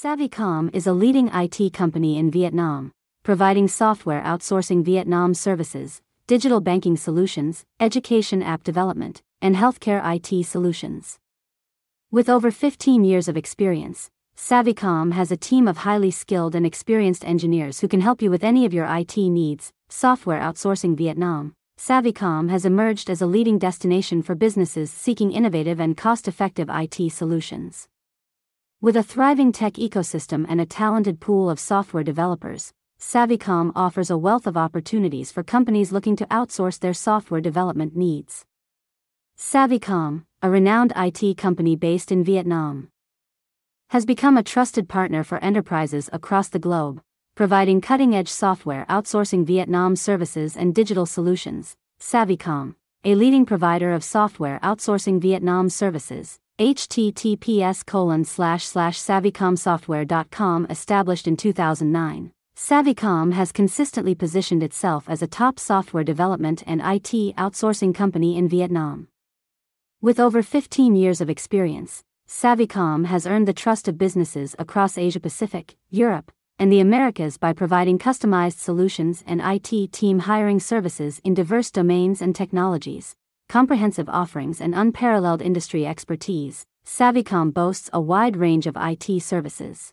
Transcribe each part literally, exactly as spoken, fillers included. Savvycom is a leading I T company in Vietnam, providing software outsourcing Vietnam services, digital banking solutions, education app development, and healthcare I T solutions. With over fifteen years of experience, Savvycom has a team of highly skilled and experienced engineers who can help you with any of your I T needs. Software outsourcing Vietnam. Savvycom has emerged as a leading destination for businesses seeking innovative and cost-effective I T solutions. With a thriving tech ecosystem and a talented pool of software developers, Savvycom offers a wealth of opportunities for companies looking to outsource their software development needs. Savvycom, a renowned I T company based in Vietnam, has become a trusted partner for enterprises across the globe, providing cutting-edge software outsourcing Vietnam services and digital solutions. Savvycom, a leading provider of software outsourcing Vietnam services, H T T P S colon slash slash savvycomsoftware dot com established in two thousand nine. Savvycom has consistently positioned itself as a top software development and I T outsourcing company in Vietnam. With over fifteen years of experience, Savvycom has earned the trust of businesses across Asia-Pacific, Europe, and the Americas by providing customized solutions and I T team hiring services in diverse domains and technologies, comprehensive offerings and unparalleled industry expertise. Savvycom boasts a wide range of I T services,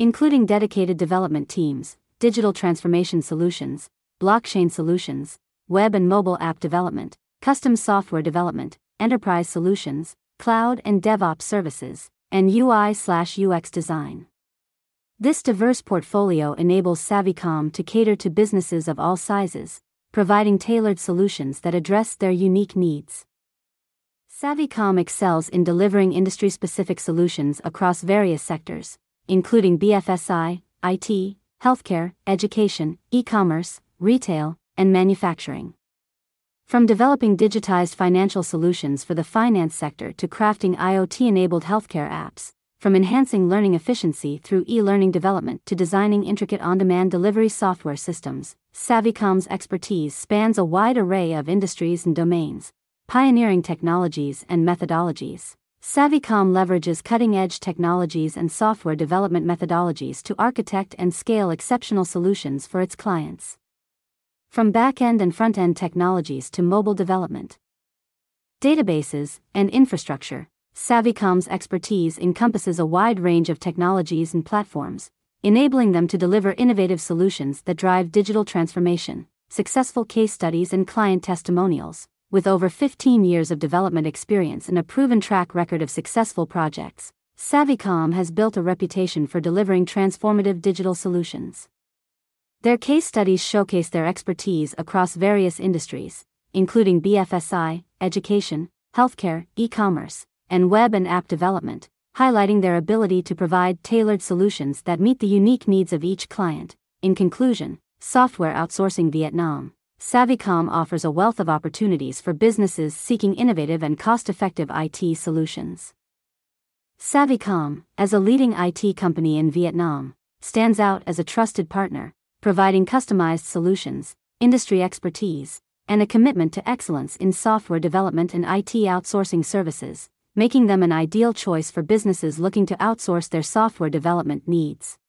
including dedicated development teams, digital transformation solutions, blockchain solutions, web and mobile app development, custom software development, enterprise solutions, cloud and DevOps services, and U I slash U X design. This diverse portfolio enables Savvycom to cater to businesses of all sizes, providing tailored solutions that address their unique needs. Savvycom excels in delivering industry-specific solutions across various sectors, including B F S I, I T, healthcare, education, e-commerce, retail, and manufacturing. From developing digitized financial solutions for the finance sector to crafting I O T-enabled healthcare apps, from enhancing learning efficiency through e-learning development to designing intricate on-demand delivery software systems, Savvycom's expertise spans a wide array of industries and domains, pioneering technologies and methodologies. Savvycom leverages cutting-edge technologies and software development methodologies to architect and scale exceptional solutions for its clients. From back-end and front-end technologies to mobile development, databases, and infrastructure, Savvycom's expertise encompasses a wide range of technologies and platforms, enabling them to deliver innovative solutions that drive digital transformation. Successful case studies and client testimonials. With over fifteen years of development experience and a proven track record of successful projects, Savvycom has built a reputation for delivering transformative digital solutions. Their case studies showcase their expertise across various industries, including B F S I, education, healthcare, e-commerce, and web and app development, highlighting their ability to provide tailored solutions that meet the unique needs of each client. In conclusion, Software Outsourcing Vietnam, Savvycom offers a wealth of opportunities for businesses seeking innovative and cost-effective I T solutions. Savvycom, as a leading I T company in Vietnam, stands out as a trusted partner, providing customized solutions, industry expertise, and a commitment to excellence in software development and I T outsourcing services, making them an ideal choice for businesses looking to outsource their software development needs.